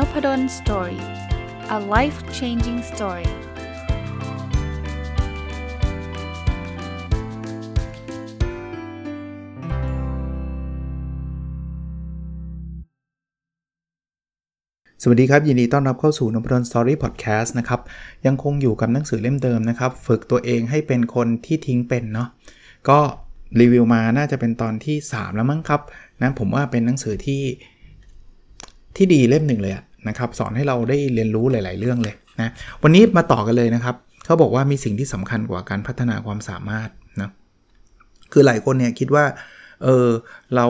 Nopadon Story. A life-changing story.สวัสดีครับยินดีต้อนรับเข้าสู่ Nopadon Story Podcast นะครับยังคงอยู่กับหนังสือเล่มเดิมนะครับฝึกตัวเองให้เป็นคนที่ทิ้งเป็นเนาะก็รีวิวมาน่าจะเป็นตอนที่3แล้วมั้งครับนะผมว่าเป็นหนังสือที่ดีเล่มหนึ่งเลยนะครับสอนให้เราได้เรียนรู้หลายๆเรื่องเลยนะวันนี้มาต่อกันเลยนะครับเขาบอกว่ามีสิ่งที่สำคัญกว่าการพัฒนาความสามารถนะคือหลายคนเนี่ยคิดว่าเรา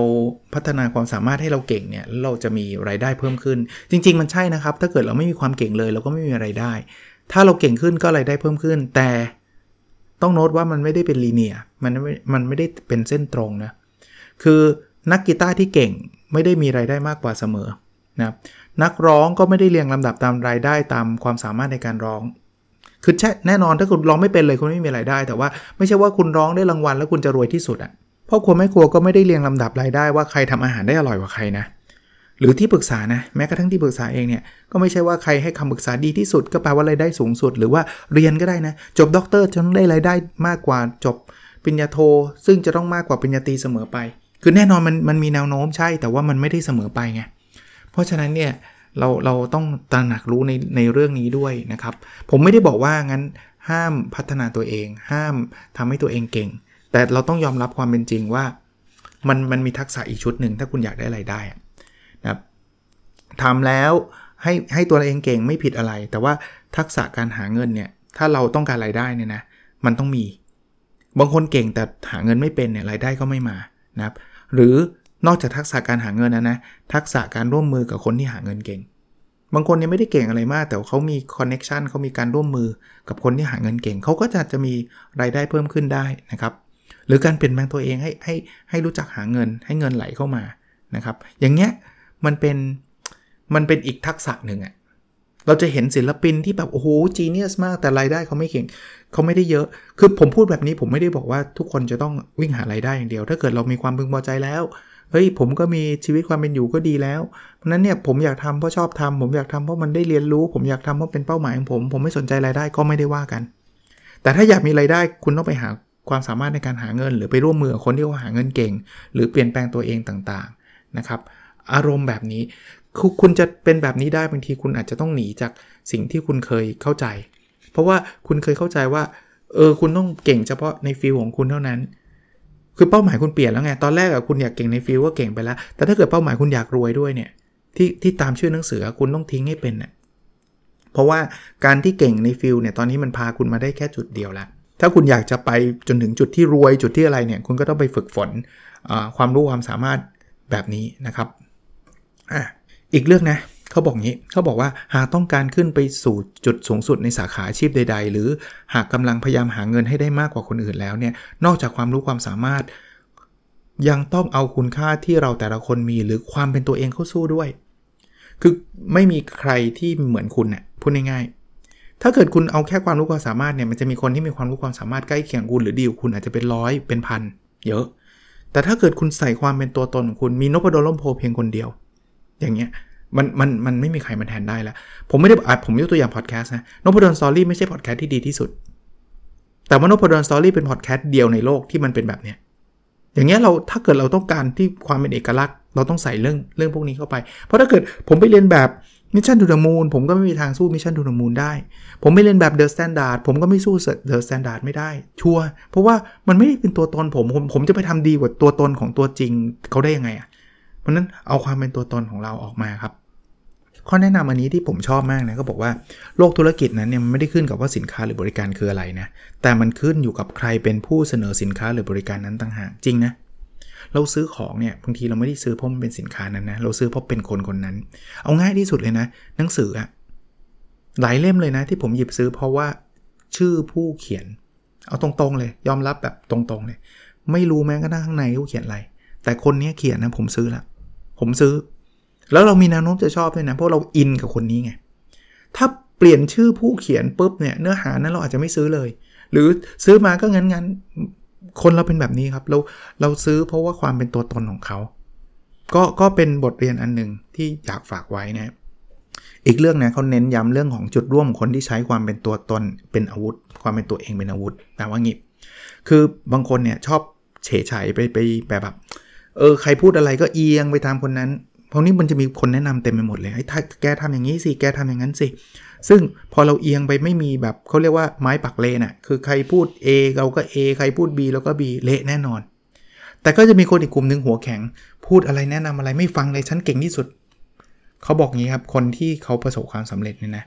พัฒนาความสามารถให้เราเก่งเนี่ยเราจะมีรายได้เพิ่มขึ้นจริงๆมันใช่นะครับถ้าเกิดเราไม่มีความเก่งเลยเราก็ไม่มีรายได้ถ้าเราเก่งขึ้นก็รายได้เพิ่มขึ้นแต่ต้องโน้ตว่ามันไม่ได้เป็นลีเนียร์มันไม่ได้เป็นเส้นตรงนะคือนักกีตาร์ที่เก่งไม่ได้มีรายได้มากกว่าเสมอนะนักร้องก็ไม่ได้เรียงลำดับตามรายได้ตามความสามารถในการร้องคือแน่นอนถ้าคุณร้องไม่เป็นเลยคุณไม่มีรายได้แต่ว่าไม่ใช่ว่าคุณร้องได้รางวัลแล้วคุณจะรวยที่สุดอ่ะพ่อครัวแม่ครัวก็ไม่ได้เรียงลำดับรายได้ว่าใครทำอาหารได้อร่อยกว่าใครนะหรือที่ปรึกษานะแม้กระทั่งที่ปรึกษาเองเนี่ยก็ไม่ใช่ว่าใครให้คำปรึกษาดีที่สุดก็แปลว่ารายได้สูงสุดหรือว่าเรียนก็ได้นะจบด็อกเตอร์จะต้องได้รายได้มากกว่าจบปริญญาโทซึ่งจะต้องมากกว่าปริญญาตรีเสมอไปคือแน่นอนมันมีแนวโน้มใช่แต่ว่ามันไม่ได้เสมอไปไงเพราะฉะนั้นเนี่ยเราต้องตระหนักรู้ในเรื่องนี้ด้วยนะครับผมไม่ได้บอกว่างั้นห้ามพัฒนาตัวเองห้ามทำให้ตัวเองเก่งแต่เราต้องยอมรับความเป็นจริงว่ามันมีทักษะอีกชุดหนึ่งถ้าคุณอยากได้รายได้นะครับทำแล้วให้ตัวเราเองเก่งไม่ผิดอะไรแต่ว่าทักษะการหาเงินเนี่ยถ้าเราต้องการรายได้เนี่ยนะมันต้องมีบางคนเก่งแต่หาเงินไม่เป็นเนี่ยรายได้ก็ไม่มานะครับหรือนอกจากทักษะการหาเงินนะทักษะการร่วมมือกับคนที่หาเงินเก่งบางคนเนี่ยไม่ได้เก่งอะไรมากแต่เขามีคอนเนคชันเขามีการร่วมมือกับคนที่หาเงินเก่งเขาก็จะมีรายได้เพิ่มขึ้นได้นะครับหรือการเปลี่ยนแปลงตัวเองให้รู้จักหาเงินให้เงินไหลเข้ามานะครับอย่างเงี้ยมันเป็นอีกทักษะหนึ่งอ่ะเราจะเห็นศิลปินที่แบบโอ้โหจีเนียสมากแต่รายได้เขาไม่เก่งเขาไม่ได้เยอะคือผมพูดแบบนี้ผมไม่ได้บอกว่าทุกคนจะต้องวิ่งหารายได้อย่างเดียวถ้าเกิดเรามีความพึงพอใจแล้วเฮ้ยผมก็มีชีวิตความเป็นอยู่ก็ดีแล้วเพราะนั้นเนี่ยผมอยากทำเพราะชอบทำผมอยากทำเพราะมันได้เรียนรู้ผมอยากทำเพราะเป็นเป้าหมายของผมไม่สนใจรายได้ก็ไม่ได้ว่ากันแต่ถ้าอยากมีรายได้คุณต้องไปหาความสามารถในการหาเงินหรือไปร่วมมือกับคนที่เขาหาเงินเก่งหรือเปลี่ยนแปลงตัวเองต่างๆนะครับอารมณ์แบบนี้คุณจะเป็นแบบนี้ได้บางทีคุณอาจจะต้องหนีจากสิ่งที่คุณเคยเข้าใจเพราะว่าคุณเคยเข้าใจว่าคุณต้องเก่งเฉพาะในฟิลของคุณเท่านั้นคือเป้าหมายคุณเปลี่ยนแล้วไงตอนแรกอะคุณอยากเก่งในฟิลก็เก่งไปแล้วแต่ถ้าเกิดเป้าหมายคุณอยากรวยด้วยเนี่ยที่ตามชื่อหนังสือคุณต้องทิ้งให้เป็นน่ะเพราะว่าการที่เก่งในฟิลเนี่ยตอนนี้มันพาคุณมาได้แค่จุดเดียวละถ้าคุณอยากจะไปจนถึงจุดที่รวยจุดที่อะไรเนี่ยคุณก็ต้องไปฝึกฝนความรู้ความสามารถแบบนี้นะครับอีกเรื่องนะเขาบอกงี้เขาบอกว่าหากต้องการขึ้นไปสู่จุดสูงสุดในสาขาอาชีพใดๆหรือหากกำลังพยายามหาเงินให้ได้มากกว่าคนอื่นแล้วเนี่ยนอกจากความรู้ความสามารถยังต้องเอาคุณค่าที่เราแต่ละคนมีหรือความเป็นตัวเองเข้าสู้ด้วยคือไม่มีใครที่เหมือนคุณน่ะพูดง่ายๆถ้าเกิดคุณเอาแค่ความรู้ความสามารถเนี่ยมันจะมีคนที่มีความรู้ความสามารถใกล้เคียงคุณหรือดีกว่าคุณอาจจะเป็นร้อยเป็นพันเยอะแต่ถ้าเกิดคุณใส่ความเป็นตัวตนของคุณมีนพดลร่มโพเพียงคนเดียวอย่างเงี้ยมันไม่มีใครมาแทนได้แล้วผมไม่ได้ผมยกตัวอย่างพอดแคสต์นะNopadon Storyไม่ใช่พอดแคสต์ที่ดีที่สุดแต่ว่าNopadon Storyเป็นพอดแคสต์เดียวในโลกที่มันเป็นแบบเนี้ยอย่างเงี้ยเราถ้าเกิดเราต้องการที่ความเป็นเอกลักษณ์เราต้องใส่เรื่องพวกนี้เข้าไปเพราะถ้าเกิดผมไปเรียนแบบมิชชั่นทูเดอะมูนผมก็ไม่มีทางสู้มิชชั่นทูเดอะมูนได้ผมไปเรียนแบบเดอะสแตนดาร์ดผมก็ไม่สู้เดอะสแตนดาร์ดไม่ได้ชัวร์เพราะว่ามันไม่ได้เป็นตัวตนผมจะไปทำดีกว่าตัวตนของตัวจริงเขาได้ยังไงอะเพราะนั้นเอาความเป็นตัวตนของเราออกมาครับข้อแนะนำอันนี้ที่ผมชอบมากนะก็บอกว่าโลกธุรกิจนั้นเนี่ยมันไม่ได้ขึ้นกับว่าสินค้าหรือบริการคืออะไรนะแต่มันขึ้นอยู่กับใครเป็นผู้เสนอสินค้าหรือบริการนั้นต่างหากจริงนะเราซื้อของเนี่ยบางทีเราไม่ได้ซื้อเพราะมันเป็นสินค้านั้นนะเราซื้อเพราะเป็นคนนั้นเอาง่ายที่สุดเลยนะหนังสืออะหลายเล่มเลยนะที่ผมหยิบซื้อเพราะว่าชื่อผู้เขียนเอาตรงๆเลยยอมรับแบบตรงๆเลยไม่รู้แม้กระทั่งข้างในเขาเขียนอะไรแต่คนนี้เขียนนะผมซื้อละผมซื้อแล้วเรามีแนวโน้มจะชอบด้วยนะเพราะเราอินกับคนนี้ไงถ้าเปลี่ยนชื่อผู้เขียนปุ๊บเนี่ยเนื้อหานั้นเราอาจจะไม่ซื้อเลยหรือซื้อมาก็งั้นคนเราเป็นแบบนี้ครับเราซื้อเพราะว่าความเป็นตัวตนของเขาก็เป็นบทเรียนอันนึงที่อยากฝากไว้นะ อีกเรื่องนะเขาเน้นย้ำเรื่องของจุดร่วมคนที่ใช้ความเป็นตัวตนเป็นอาวุธความเป็นตัวเองเป็นอาวุธแต่ว่างี้คือบางคนเนี่ยชอบเฉยๆไปแบบใครพูดอะไรก็เอียงไปตามคนนั้นเพราะนี้มันจะมีคนแนะนำเต็มไปหมดเลยไอ้ถ้าแกทำอย่างนี้สิแกทำอย่างนั้นสิซึ่งพอเราเอียงไปไม่มีแบบเขาเรียกว่าไม้ปักเลนน่ะคือใครพูด A เราก็ A ใครพูด B เราก็ B เละแน่นอนแต่ก็จะมีคนอีกกลุ่มนึงหัวแข็งพูดอะไรแนะนำอะไรไม่ฟังเลยฉันเก่งที่สุดเขาบอกงี้ครับคนที่เขาประสบความสำเร็จเนี่ยนะ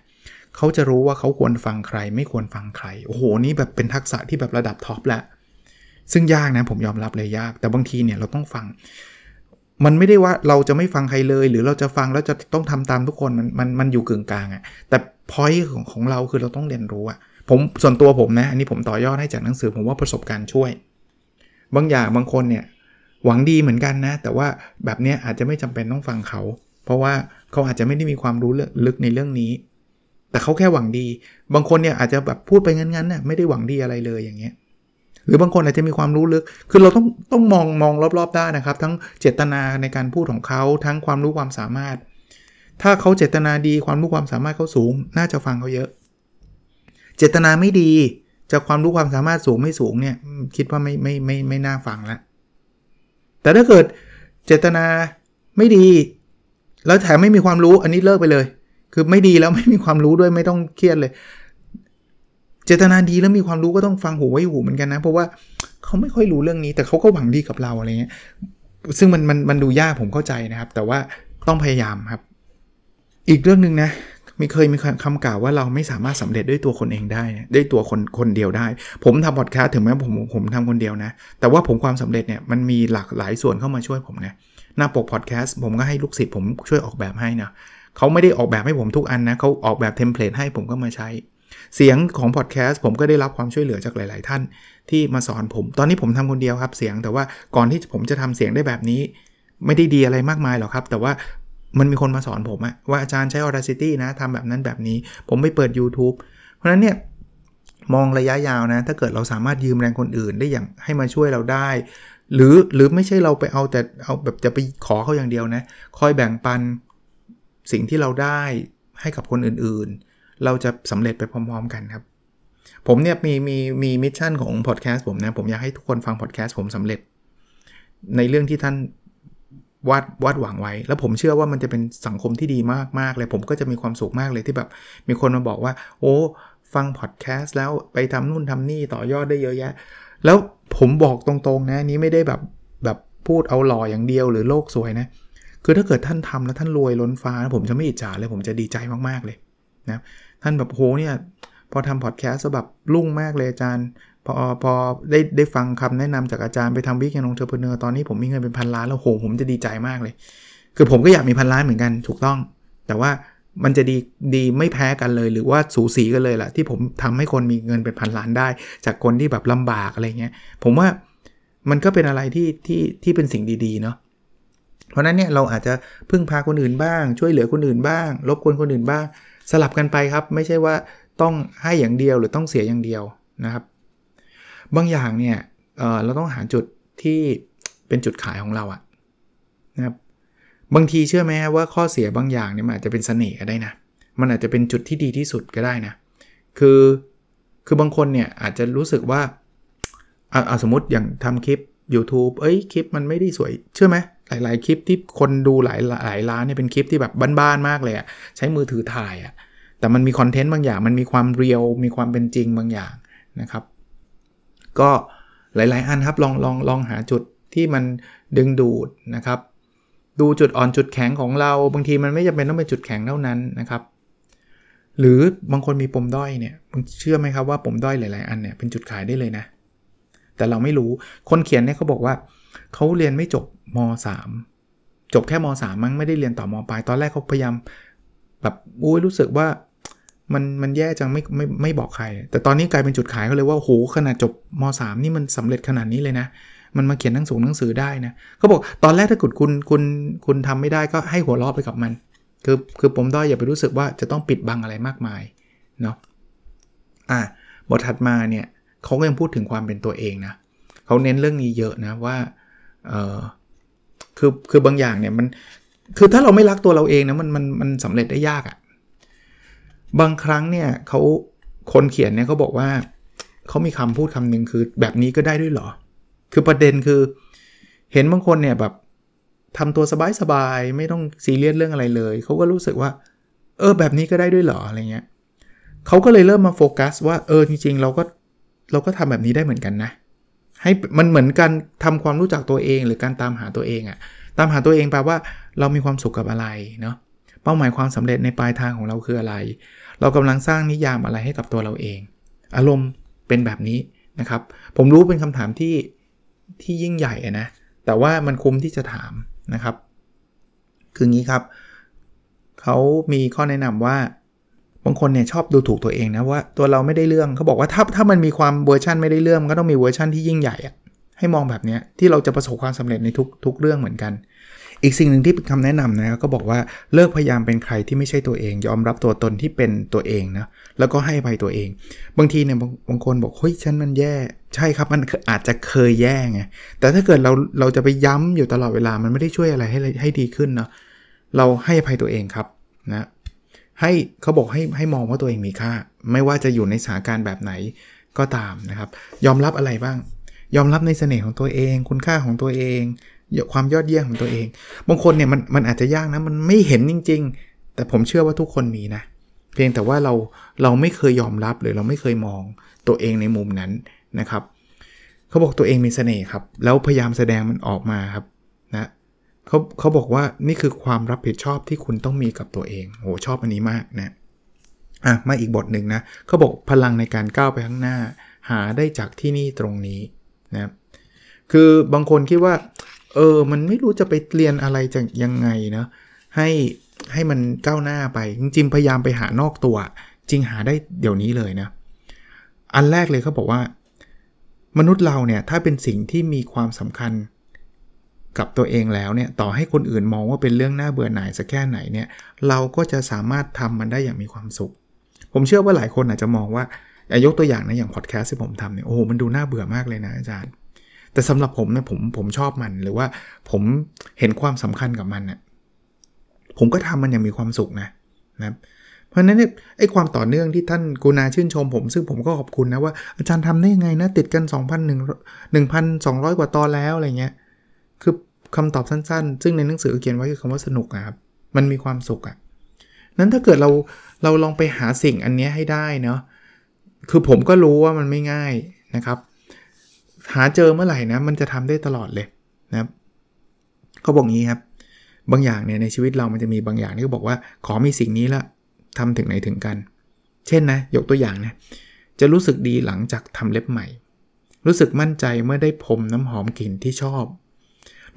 เขาจะรู้ว่าเขาควรฟังใครไม่ควรฟังใครโอ้โหนี่แบบเป็นทักษะที่แบบระดับท็อปละซึ่งยากนะผมยอมรับเลยยากแต่บางทีเนี่ยเราต้องฟังมันไม่ได้ว่าเราจะไม่ฟังใครเลยหรือเราจะฟังแล้วจะต้องทำตามทุกคนมันอยู่กึ่งกลางอ่ะแต่พอยต์ของเราคือเราต้องเรียนรู้อ่ะผมส่วนตัวผมนะอันนี้ผมต่อยอดให้จากหนังสือผมว่าประสบการณ์ช่วยบางอย่างบางคนเนี่ยหวังดีเหมือนกันนะแต่ว่าแบบเนี้ยอาจจะไม่จำเป็นต้องฟังเขาเพราะว่าเขาอาจจะไม่ได้มีความรู้ลึกในเรื่องนี้แต่เขาแค่หวังดีบางคนเนี่ยอาจจะแบบพูดไปงั้นๆน่ะไม่ได้หวังดีอะไรเลยอย่างเงี้ยหรือบางคนอาจจะมีความรู้ลึกคือเราต้องมองรอบๆได้นะครับทั้งเจตนาในการพูดของเขาทั้งความรู้ความสามารถถ้าเขาเจตนาดีความรู้ความสามารถเขาสูงน่าจะฟังเขาเยอะเจตนาไม่ดีจากความรู้ความสามารถสูงไม่สูงเนี่ยคิดว่าไม่น่าฟังละแต่ถ้าเกิดเจตนาไม่ดีแล้วแถมไม่มีความรู้อันนี้เลิกไปเลยคือไม่ดีแล้วไม่มีความรู้ด้วยไม่ต้องเครียดเลยเจตนาดีแล้วมีความรู้ก็ต้องฟังหูไว้หูเหมือนกันนะเพราะว่าเขาไม่ค่อยรู้เรื่องนี้แต่เขาก็หวังดีกับเราอะไรเงี้ยซึ่งมันดูยากผมเข้าใจนะครับแต่ว่าต้องพยายามครับอีกเรื่องนึงนะไม่เคยมีคำกล่าวว่าเราไม่สามารถสำเร็จด้วยตัวคนเองได้ด้วยตัวคนเดียวได้ผมทำพอดคาสต์ถึงแม้ผมทำคนเดียวนะแต่ว่าผมความสำเร็จเนี่ยมันมีหลากหลายส่วนเข้ามาช่วยผมนะหน้าปกพอดแคสต์ผมก็ให้ลูกศิษย์ผมช่วยออกแบบให้นะเขาไม่ได้ออกแบบให้ผมทุกอันนะเขาออกแบบเทมเพลตให้ผมก็มาใช้เสียงของพอดแคสต์ผมก็ได้รับความช่วยเหลือจากหลายๆท่านที่มาสอนผมตอนนี้ผมทำคนเดียวครับเสียงแต่ว่าก่อนที่ผมจะทำเสียงได้แบบนี้ไม่ได้ดีอะไรมากมายหรอกครับแต่ว่ามันมีคนมาสอนผมว่าอาจารย์ใช้ Audacity นะทำแบบนั้นแบบนี้ผมไปเปิด YouTube เพราะฉะนั้นเนี่ยมองระยะยาวนะถ้าเกิดเราสามารถยืมแรงคนอื่นได้อย่างให้มาช่วยเราได้หรือไม่ใช่เราไปเอาแต่เอาแบบจะไปขอเขาอย่างเดียวนะคอยแบ่งปันสิ่งที่เราได้ให้กับคนอื่นๆเราจะสำเร็จไปพร้อมๆกันครับผมเนี่ยมีมิชชั่นของพอดแคสต์ผมนะผมอยากให้ทุกคนฟังพอดแคสต์ผมสำเร็จในเรื่องที่ท่านวาดหวังไว้แล้วผมเชื่อว่ามันจะเป็นสังคมที่ดีมากๆเลยผมก็จะมีความสุขมากเลยที่แบบมีคนมาบอกว่าโอ้ฟังพอดแคสต์แล้วไปทำนู่นทำนี่ต่อยอดได้เยอะแยะแล้วผมบอกตรงๆนะนี้ไม่ได้แบบพูดเอาหล่ออย่างเดียวหรือโลกสวยนะคือถ้าเกิดท่านทำแล้วท่านรวยล้นฟ้าผมจะไม่อิจฉาเลยผมจะดีใจมากๆเลยนะท่านแบบโหเนี่ยพอทำพอดแคสต์แบบรุ่งมากเลยอาจารย์พอได้ฟังคำแนะนำจากอาจารย์ไปทำวิกแอนนองเทอร์เพเนอร์ตอนนี้ผมมีเงินเป็น1,000 ล้านแล้วโหผมจะดีใจมากเลยคือผมก็อยากมี1,000 ล้านเหมือนกันถูกต้องแต่ว่ามันจะดีไม่แพ้กันเลยหรือว่าสูสีกันเลยล่ะที่ผมทำให้คนมีเงินเป็น1,000 ล้านได้จากคนที่แบบลำบากอะไรเงี้ยผมว่ามันก็เป็นอะไรที่เป็นสิ่งดีๆเนาะเพราะนั้นเนี่ยเราอาจจะพึ่งพาคนอื่นบ้างช่วยเหลือคนอื่นบ้างรบกวนคนอื่นบ้างสลับกันไปครับไม่ใช่ว่าต้องให้อย่างเดียวหรือต้องเสียอย่างเดียวนะครับบางอย่างเนี่ยเราต้องหาจุดที่เป็นจุดขายของเราอะนะครับบางทีเชื่อไหมว่าข้อเสียบางอย่างเนี่ยมันอาจจะเป็นเสน่ห์ก็ได้นะมันอาจจะเป็นจุดที่ดีที่สุดก็ได้นะคือบางคนเนี่ยอาจจะรู้สึกว่าสมมติอย่างทำคลิป YouTube คลิปมันไม่ได้สวยเชื่อไหมหลายๆคลิปที่คนดูหลายล้านเนี่ยเป็นคลิปที่แบบบ้านๆมากเลยอะใช้มือถือถ่ายอะแต่มันมีคอนเทนต์บางอย่างมันมีความเรียลมีความเป็นจริงบางอย่างนะครับก็หลายๆอันครับลองหาจุดที่มันดึงดูดนะครับดูจุดอ่อนจุดแข็งของเราบางทีมันไม่จำเป็นต้องเป็นจุดแข็งเท่านั้นนะครับหรือบางคนมีปมด้อยเนี่ยเชื่อไหมครับว่าปมด้อยหลายๆอันเนี่ยเป็นจุดขายได้เลยนะแต่เราไม่รู้คนเขียนเนี่ยเขาบอกว่าเขาเรียนไม่จบม.3 จบแค่ม.3 มั้งไม่ได้เรียนต่อม.ปลายตอนแรกเขาพยายามแบบรู้สึกว่ามันแย่จังไม่บอกใครแต่ตอนนี้กลายเป็นจุดขายเขาเลยว่าโหขนาดจบม.3 นี่มันสำเร็จขนาดนี้เลยนะมันมาเขียนหนังสือได้นะเขาบอกตอนแรกถ้าคุณทำไม่ได้ก็ให้หัวเราะไปกับมันคือผมด้อยอย่าไปรู้สึกว่าจะต้องปิดบังอะไรมากมายเนาะบทถัดมาเนี่ยเขาก็ยังพูดถึงความเป็นตัวเองนะเขาเน้นเรื่องนี้เยอะนะว่าคือบางอย่างเนี่ยมันคือถ้าเราไม่รักตัวเราเองนะมันสำเร็จได้ยากอ่ะ บางครั้งเนี่ยเขาคนเขียนเนี่ยเขาบอกว่าเขามีคำพูดคำหนึ่งคือแบบนี้ก็ได้ด้วยเหรอคือประเด็นคือเห็นบางคนเนี่ยแบบทำตัวสบายๆไม่ต้องซีเรียสเรื่องอะไรเลยเขาก็รู้สึกว่าแบบนี้ก็ได้ด้วยเหรออะไรเงี้ยเขาก็เลยเริ่มมาโฟกัสว่าจริงๆเราก็ทำแบบนี้ได้เหมือนกันนะให้มันเหมือนกันทำความรู้จักตัวเองหรือการตามหาตัวเองอะตามหาตัวเองแปลว่าเรามีความสุขกับอะไรเนาะเป้าหมายความสำเร็จในปลายทางของเราคืออะไรเรากำลังสร้างนิยามอะไรให้กับตัวเราเองอารมณ์เป็นแบบนี้นะครับผมรู้เป็นคำถามที่ยิ่งใหญ่นะแต่ว่ามันคุ้มที่จะถามนะครับคืองี้ครับเขามีข้อแนะนำว่าบางคนเนี่ยชอบดูถูกตัวเองนะว่าตัวเราไม่ได้เรื่องเขาบอกว่าถ้ามันมีความเวอร์ชันไม่ได้เรื่องก็ต้องมีเวอร์ชันที่ยิ่งใหญ่อะให้มองแบบนี้ที่เราจะประสบความสำเร็จในทุกเรื่องเหมือนกันอีกสิ่งหนึ่งที่เป็นคำแนะนำนะก็บอกว่าเลิกพยายามเป็นใครที่ไม่ใช่ตัวเองยอมรับตัวตนที่เป็นตัวเองนะแล้วก็ให้อภัยตัวเองบางทีเนี่ยบางคนบอกเฮ้ยฉันมันแย่ใช่ครับมันอาจจะเคยแย่ไงแต่ถ้าเกิดเราจะไปย้ำอยู่ตลอดเวลามันไม่ได้ช่วยอะไรให้ดีขึ้นเนาะเราให้อภัยตัวเองครับนะให้เขาบอกให้มองว่าตัวเองมีค่าไม่ว่าจะอยู่ในสถานการณ์แบบไหนก็ตามนะครับยอมรับอะไรบ้างยอมรับในเสน่ห์ของตัวเองคุณค่าของตัวเองความยอดเยี่ยมของตัวเองบางคนเนี่ยมันอาจจะยากนะมันไม่เห็นจริงๆแต่ผมเชื่อว่าทุกคนมีนะเพียงแต่ว่าเราไม่เคยยอมรับหรือเราไม่เคยมองตัวเองในมุมนั้นนะครับเขาบอกตัวเองมีเสน่ห์ครับแล้วพยายามแสดงมันออกมาครับนะเขาบอกว่านี่คือความรับผิดชอบที่คุณต้องมีกับตัวเองโหชอบอันนี้มากนะมาอีกบทหนึ่งนะเขาบอกพลังในการก้าวไปข้างหน้าหาได้จากที่นี่ตรงนี้นะคือบางคนคิดว่ามันไม่รู้จะไปเรียนอะไรจากยังไงนะให้มันก้าวหน้าไปจริงๆพยายามไปหานอกตัวจริงหาได้เดี๋ยวนี้เลยนะอันแรกเลยเขาบอกว่ามนุษย์เราเนี่ยถ้าเป็นสิ่งที่มีความสำคัญกับตัวเองแล้วเนี่ยต่อให้คนอื่นมองว่าเป็นเรื่องน่าเบื่อหน่ายสักแค่ไหนเนี่ยเราก็จะสามารถทำมันได้อย่างมีความสุขผมเชื่อว่าหลายคนอาจจะมองว่ายกตัวอย่างนะอย่างพอดแคสต์ที่ผมทำเนี่ยโอ้โหมันดูน่าเบื่อมากเลยนะอาจารย์แต่สำหรับผมเนี่ยผมชอบมันหรือว่าผมเห็นความสำคัญกับมันน่ะผมก็ทำมันอย่างมีความสุขนะเพราะฉะนั้นเนี่ยไอ้ความต่อเนื่องที่ท่านกุณาชื่นชมผมซึ่งผมก็ขอบคุณนะว่าอาจารย์ทำได้ยังไงนะติดกัน 1,200 กว่าตอนแล้วอะไรเงี้ยคือคำตอบสั้นๆซึ่งในหนังสือเขียนไว้คือคำว่าสนุกครับมันมีความสุขอ่ะนั้นถ้าเกิดเราลองไปหาสิ่งอันนี้ให้ได้เนาะคือผมก็รู้ว่ามันไม่ง่ายนะครับหาเจอเมื่อไหร่นะมันจะทำได้ตลอดเลยนะครับเขาบอกงี้ครับบางอย่างเนี่ยในชีวิตเรามันจะมีบางอย่างที่เขาบอกว่าขอมีสิ่งนี้ละทำถึงไหนถึงกันเช่นนะยกตัวอย่างนะจะรู้สึกดีหลังจากทำเล็บใหม่รู้สึกมั่นใจเมื่อได้พรมน้ำหอมกลิ่นที่ชอบ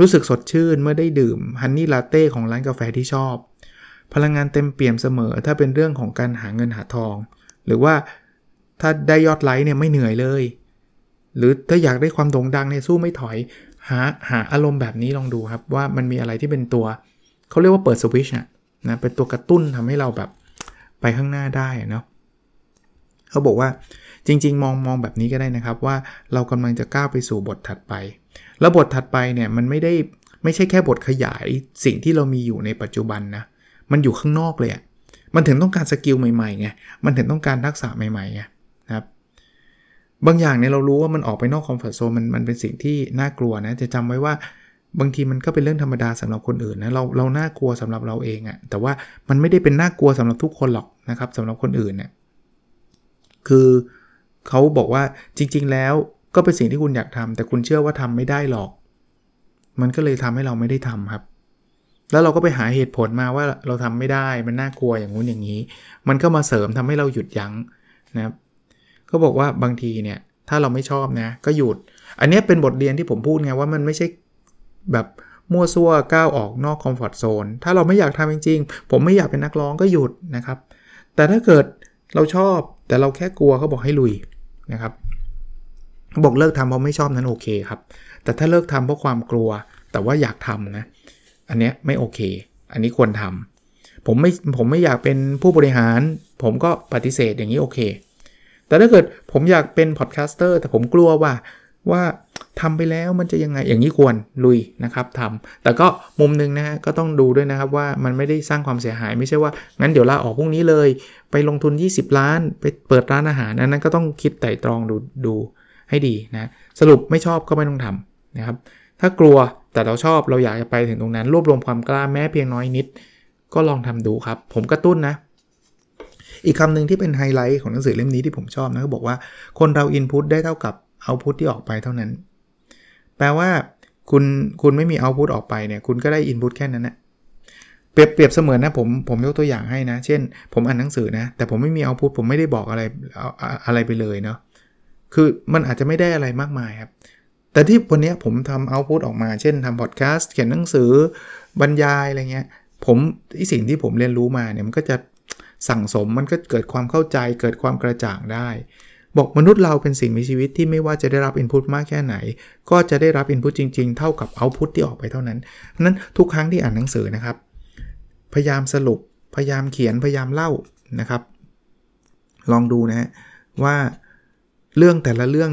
รู้สึกสดชื่นเมื่อได้ดื่มฮันนี่ลาเต้ของร้านกาแฟที่ชอบพลังงานเต็มเปี่ยมเสมอถ้าเป็นเรื่องของการหาเงินหาทองหรือว่าถ้าได้ยอดไลค์เนี่ยไม่เหนื่อยเลยหรือถ้าอยากได้ความโด่งดังเนี่ยสู้ไม่ถอยหาอารมณ์แบบนี้ลองดูครับว่ามันมีอะไรที่เป็นตัวเขาเรียกว่าเปิดสวิตช์นะเป็นตัวกระตุ้นทำให้เราแบบไปข้างหน้าได้เนาะเขาบอกว่าจริงๆมองแบบนี้ก็ได้นะครับว่าเรากำลังจะก้าวไปสู่บทถัดไปแล้วบทถัดไปเนี่ยมันไม่ใช่แค่บทขยายสิ่งที่เรามีอยู่ในปัจจุบันนะมันอยู่ข้างนอกเลยอะมันถึงต้องการสกิลใหม่ๆไงมันถึงต้องการทักษะใหม่ๆไงนะครับบางอย่างเนี่ยเรารู้ว่ามันออกไปนอกคอมฟอร์ตโซนมันเป็นสิ่งที่น่ากลัวนะจะจำไว้ว่าบางทีมันก็เป็นเรื่องธรรมดาสำหรับคนอื่นนะเราน่ากลัวสำหรับเราเองอะแต่ว่ามันไม่ได้เป็นน่ากลัวสำหรับทุกคนหรอกนะครับสำหรับคนอื่นเนี่ยคือเขาบอกว่าจริงๆแล้วก็เป็นสิ่งที่คุณอยากทำแต่คุณเชื่อว่าทำไม่ได้หรอกมันก็เลยทำให้เราไม่ได้ทำครับแล้วเราก็ไปหาเหตุผลมาว่าเราทำไม่ได้มันน่ากลัวอย่างงู้นอย่างนี้มันก็มาเสริมทำให้เราหยุดยั้งนะครับเขาบอกว่าบางทีเนี่ยถ้าเราไม่ชอบนะก็หยุดอันนี้เป็นบทเรียนที่ผมพูดไงว่ามันไม่ใช่แบบมั่วซั่วก้าวออกนอกคอมฟอร์ตโซนถ้าเราไม่อยากทำจริงๆผมไม่อยากเป็นนักร้องก็หยุดนะครับแต่ถ้าเกิดเราชอบแต่เราแค่กลัวเขาบอกให้ลุยนะครับบอกเลิกทำเพราะไม่ชอบนั้นโอเคครับแต่ถ้าเลิกทำเพราะความกลัวแต่ว่าอยากทำนะอันเนี้ยไม่โอเคอันนี้ควรทำผมไม่อยากเป็นผู้บริหารผมก็ปฏิเสธอย่างนี้โอเคแต่ถ้าเกิดผมอยากเป็นพอดแคสเตอร์แต่ผมกลัวว่า ทำไปแล้วมันจะยังไงอย่างนี้ควรลุยนะครับทำแต่ก็มุมนึงนะฮะก็ต้องดูด้วยนะครับว่ามันไม่ได้สร้างความเสียหายไม่ใช่ว่างั้นเดี๋ยวลาออกพรุ่งนี้เลยไปลงทุน20ล้านไปเปิดร้านอาหารนั้นก็ต้องคิดไตร่ตรองดูให้ดีนะสรุปไม่ชอบก็ไม่ต้องทำนะครับถ้ากลัวแต่เราชอบเราอยากจะไปถึงตรงนั้นรวบรวมความกล้าแม้เพียงน้อยนิดก็ลองทำดูครับผมกระตุ้นนะอีกคำหนึ่งที่เป็นไฮไลท์ของหนังสือเล่มนี้ที่ผมชอบนะเขาบอกว่าคนเราอินพุตได้เท่ากับเอาพุตที่ออกไปเท่านั้นแปลว่าคุณไม่มีเอาพุตออกไปเนี่ยคุณก็ได้อินพุตแค่นั้นนะเปรียบเสมือนนะผมยกตัวอย่างให้นะเช่นผมอ่านหนังสือนะแต่ผมไม่มีเอาพุตผมไม่ได้บอกอะไรไปเลยเนาะคือมันอาจจะไม่ได้อะไรมากมายครับแต่ที่วันนี้ผมทำเอาพุตออกมาเช่นทำพอดแคสต์เขียนหนังสือบรรยายอะไรเงี้ยสิ่งที่ผมเรียนรู้มาเนี่ยมันก็จะสั่งสมมันก็เกิดความเข้าใจเกิดความกระจ่างได้บอกมนุษย์เราเป็นสิ่งมีชีวิตที่ไม่ว่าจะได้รับอินพุตมากแค่ไหนก็จะได้รับอินพุตจริงๆเท่ากับเอาท์พุตที่ออกไปเท่านั้นนั้นทุกครั้งที่อ่านหนังสือนะครับพยายามสรุปพยายามเขียนพยายามเล่านะครับลองดูนะฮะว่าเรื่องแต่ละเรื่อง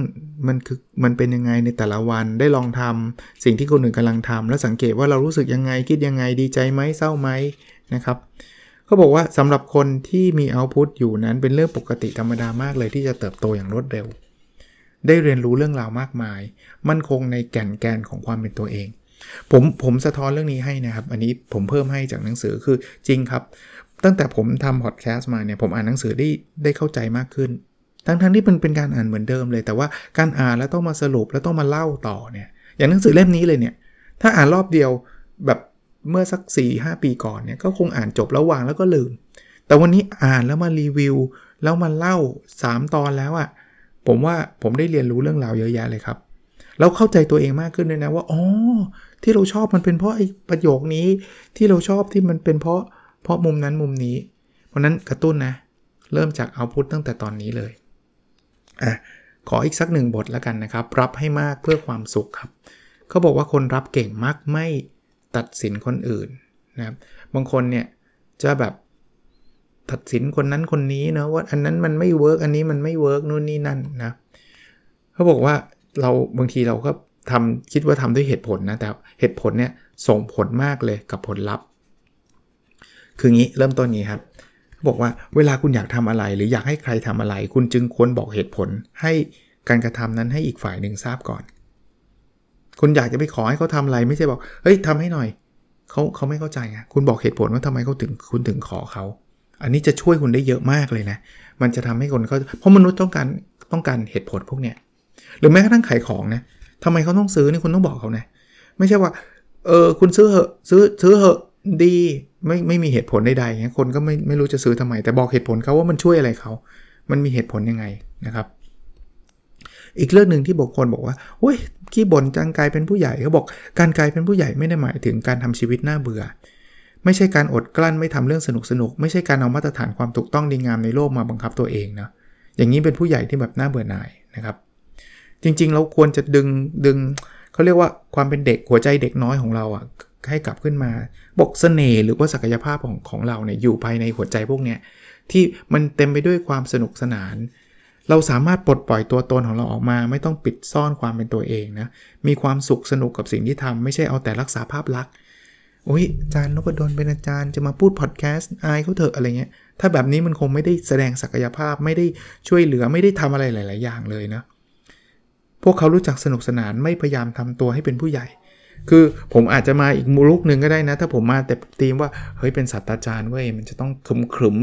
มันเป็นยังไงในแต่ละวันได้ลองทำสิ่งที่คนอื่นกำลังทำแล้วสังเกตว่าเรารู้สึกยังไงคิดยังไงดีใจไหมเศร้าไหมนะครับเขาบอกว่าสำหรับคนที่มีเอาท์พุตอยู่นั้นเป็นเรื่องปกติธรรมดามากเลยที่จะเติบโตอย่างรวดเร็วได้เรียนรู้เรื่องราวมากมายมั่นคงในแก่นของความเป็นตัวเองผมสะท้อนเรื่องนี้ให้นะครับอันนี้ผมเพิ่มให้จากหนังสือคือจริงครับตั้งแต่ผมทำพอดแคสต์มาเนี่ยผมอ่านหนังสือได้เข้าใจมากขึ้นทั้งที่มันเป็นการอ่านเหมือนเดิมเลยแต่ว่าการอ่านแล้วต้องมาสรุปแล้วต้องมาเล่าต่อเนี่ยอย่างหนังสือเล่มนี้เลยเนี่ยถ้าอ่านรอบเดียวแบบเมื่อสัก 4-5 ปีก่อนเนี่ยก็คงอ่านจบแล้ววางแล้วก็ลืมแต่วันนี้อ่านแล้วมารีวิวแล้วมาเล่า3ตอนแล้วอ่ะผมว่าผมได้เรียนรู้เรื่องราวเยอะแยะเลยครับแล้วเข้าใจตัวเองมากขึ้นด้วยนะว่าอ๋อที่เราชอบมันเป็นเพราะไอ้ประโยคนี้ที่เราชอบที่มันเป็นเพราะมุมนั้นมุมนี้เพราะนั้นกระตุ้นนะเริ่มจากเอาท์พุตตั้งแต่ตอนนี้เลยขออีกสัก1บทแล้วกันนะครับรับให้มากเพื่อความสุขครับเขาบอกว่าคนรับเก่งมักไม่ตัดสินคนอื่นนะครับบางคนเนี่ยจะแบบตัดสินคนนั้นคนนี้นะว่าอันนั้นมันไม่เวิร์กอันนี้มันไม่เวิร์กนู่นนี่นั่นนะเขาบอกว่าเราบางทีเราก็ทำคิดว่าทำด้วยเหตุผลนะแต่เหตุผลเนี่ยส่งผลมากเลยกับผลลัพธ์คืองี้เริ่มต้นนี้ครับเขาบอกว่าเวลาคุณอยากทำอะไรหรืออยากให้ใครทำอะไรคุณจึงควรบอกเหตุผลให้การกระทำนั้นให้อีกฝ่ายหนึ่งทราบก่อนคุณอยากจะไปขอให้เขาทำอะไรไม่ใช่บอกเฮ้ยทำให้หน่อยเขาไม่เข้าใจไงคุณบอกเหตุผลว่าทำไมคุณถึงขอเขาอันนี้จะช่วยคุณได้เยอะมากเลยนะมันจะทำให้คนเขาเพราะมนุษย์ต้องการเหตุผลพวกเนี้ยหรือแม้กระทั่งขายของนะทำไมเขาต้องซื้อนี่คุณต้องบอกเขานะไม่ใช่ว่าคุณซื้อเหอะซื้อเหอะดีไม่มีเหตุผลใดๆเงี้ยคนก็ไม่รู้จะซื้อทำไมแต่บอกเหตุผลเขาว่ามันช่วยอะไรเขามันมีเหตุผลยังไงนะครับอีกเรื่องนึงที่บอกคนบอกว่าโอ๊ยขี้บ่นจังกลายเป็นผู้ใหญ่เขาบอกการกลายเป็นผู้ใหญ่ไม่ได้หมายถึงการทำชีวิตน่าเบื่อไม่ใช่การอดกลั้นไม่ทำเรื่องสนุกไม่ใช่การเอามาตรฐานความถูกต้องดีงามในโลกมาบังคับตัวเองนะอย่างนี้เป็นผู้ใหญ่ที่แบบน่าเบื่อหน่ายนะครับจริงๆเราควรจะดึงเขาเรียกว่าความเป็นเด็กหัวใจเด็กน้อยของเราอ่ะให้กลับขึ้นมาบอกเสน่ห์หรือว่าศักยภาพของเราเนี่ยอยู่ภายในหัวใจพวกเนี้ยที่มันเต็มไปด้วยความสนุกสนานเราสามารถปลดปล่อยตัวตนของเราออกมาไม่ต้องปิดซ่อนความเป็นตัวเองนะมีความสุขสนุกกับสิ่งที่ทำไม่ใช่เอาแต่รักษาภาพลักษณ์โอ้ยอาจารย์นพดลเป็นอาจารย์จะมาพูดพอดแคสต์อายเขาเถอะอะไรเงี้ยถ้าแบบนี้มันคงไม่ได้แสดงศักยภาพไม่ได้ช่วยเหลือไม่ได้ทำอะไรหลายๆอย่างเลยนะพวกเขารู้จักสนุกสนานไม่พยายามทำตัวให้เป็นผู้ใหญ่คือผมอาจจะมาอีกลุกนึงก็ได้นะถ้าผมมาแต่ธีมว่าเฮ้ยเป็นศาสตราจารย์เว้ยมันจะต้องขรึม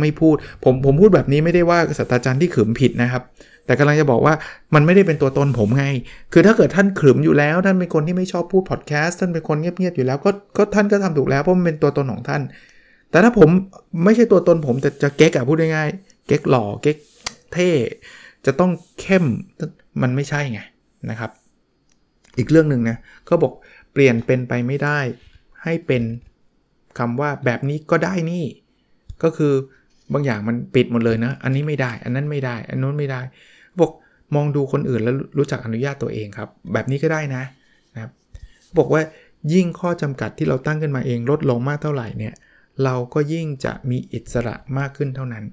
ไม่พูดผมพูดแบบนี้ไม่ได้ว่าศาสตราจารย์ที่ขรึมผิดนะครับแต่กำลังจะบอกว่ามันไม่ได้เป็นตัวตนผมไงคือถ้าเกิดท่านขรึมอยู่แล้วท่านเป็นคนที่ไม่ชอบพูดพอดแคสต์ท่านเป็นคนเงียบๆอยู่แล้วก็ท่านก็ทำถูกแล้วเพราะมันเป็นตัวตนของท่านแต่ถ้าผมไม่ใช่ตัวตนผมแต่จะเก๊กอะพูดง่ายๆเก๊กหล่อเก๊กเท่จะต้องเข้มมันไม่ใช่ไงนะครับอีกเรื่องนึงนะก็บอกเปลี่ยนเป็นไปไม่ได้ให้เป็นคำว่าแบบนี้ก็ได้นี่ก็คือบางอย่างมันปิดหมดเลยนะอันนี้ไม่ได้อันนั้นไม่ได้อันโน้นไม่ได้บอกมองดูคนอื่นแล้วรู้จักอนุญาตตัวเองครับแบบนี้ก็ได้นะครับบอกว่ายิ่งข้อจำกัดที่เราตั้งขึ้นมาเองลดลงมากเท่าไหร่เนี่ยเราก็ยิ่งจะมีอิสระมากขึ้นเท่านั้น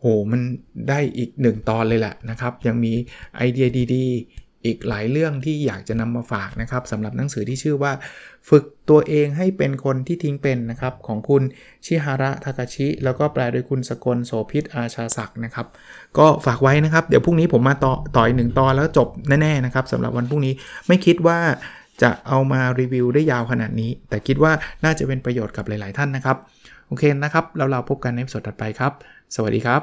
โหมันได้อีก1ตอนเลยแหละนะครับยังมีไอเดียดีๆ อีกหลายเรื่องที่อยากจะนำมาฝากนะครับสำหรับหนังสือที่ชื่อว่าฝึกตัวเองให้เป็นคนที่ทิ้งเป็นนะครับของคุณชิฮาระทากาชิแล้วก็แปลโดยคุณสกลโสภิตอาชาศักดิ์นะครับก็ฝากไว้นะครับเดี๋ยวพรุ่งนี้ผมมาต่ออีกหนึ่งตอนแล้วจบแน่ๆนะครับสำหรับวันพรุ่งนี้ไม่คิดว่าจะเอามารีวิวได้ยาวขนาดนี้แต่คิดว่าน่าจะเป็นประโยชน์กับหลายๆท่านนะครับโอเคนะครับแล้วเราพบกันในตอนถัดไปครับสวัสดีครับ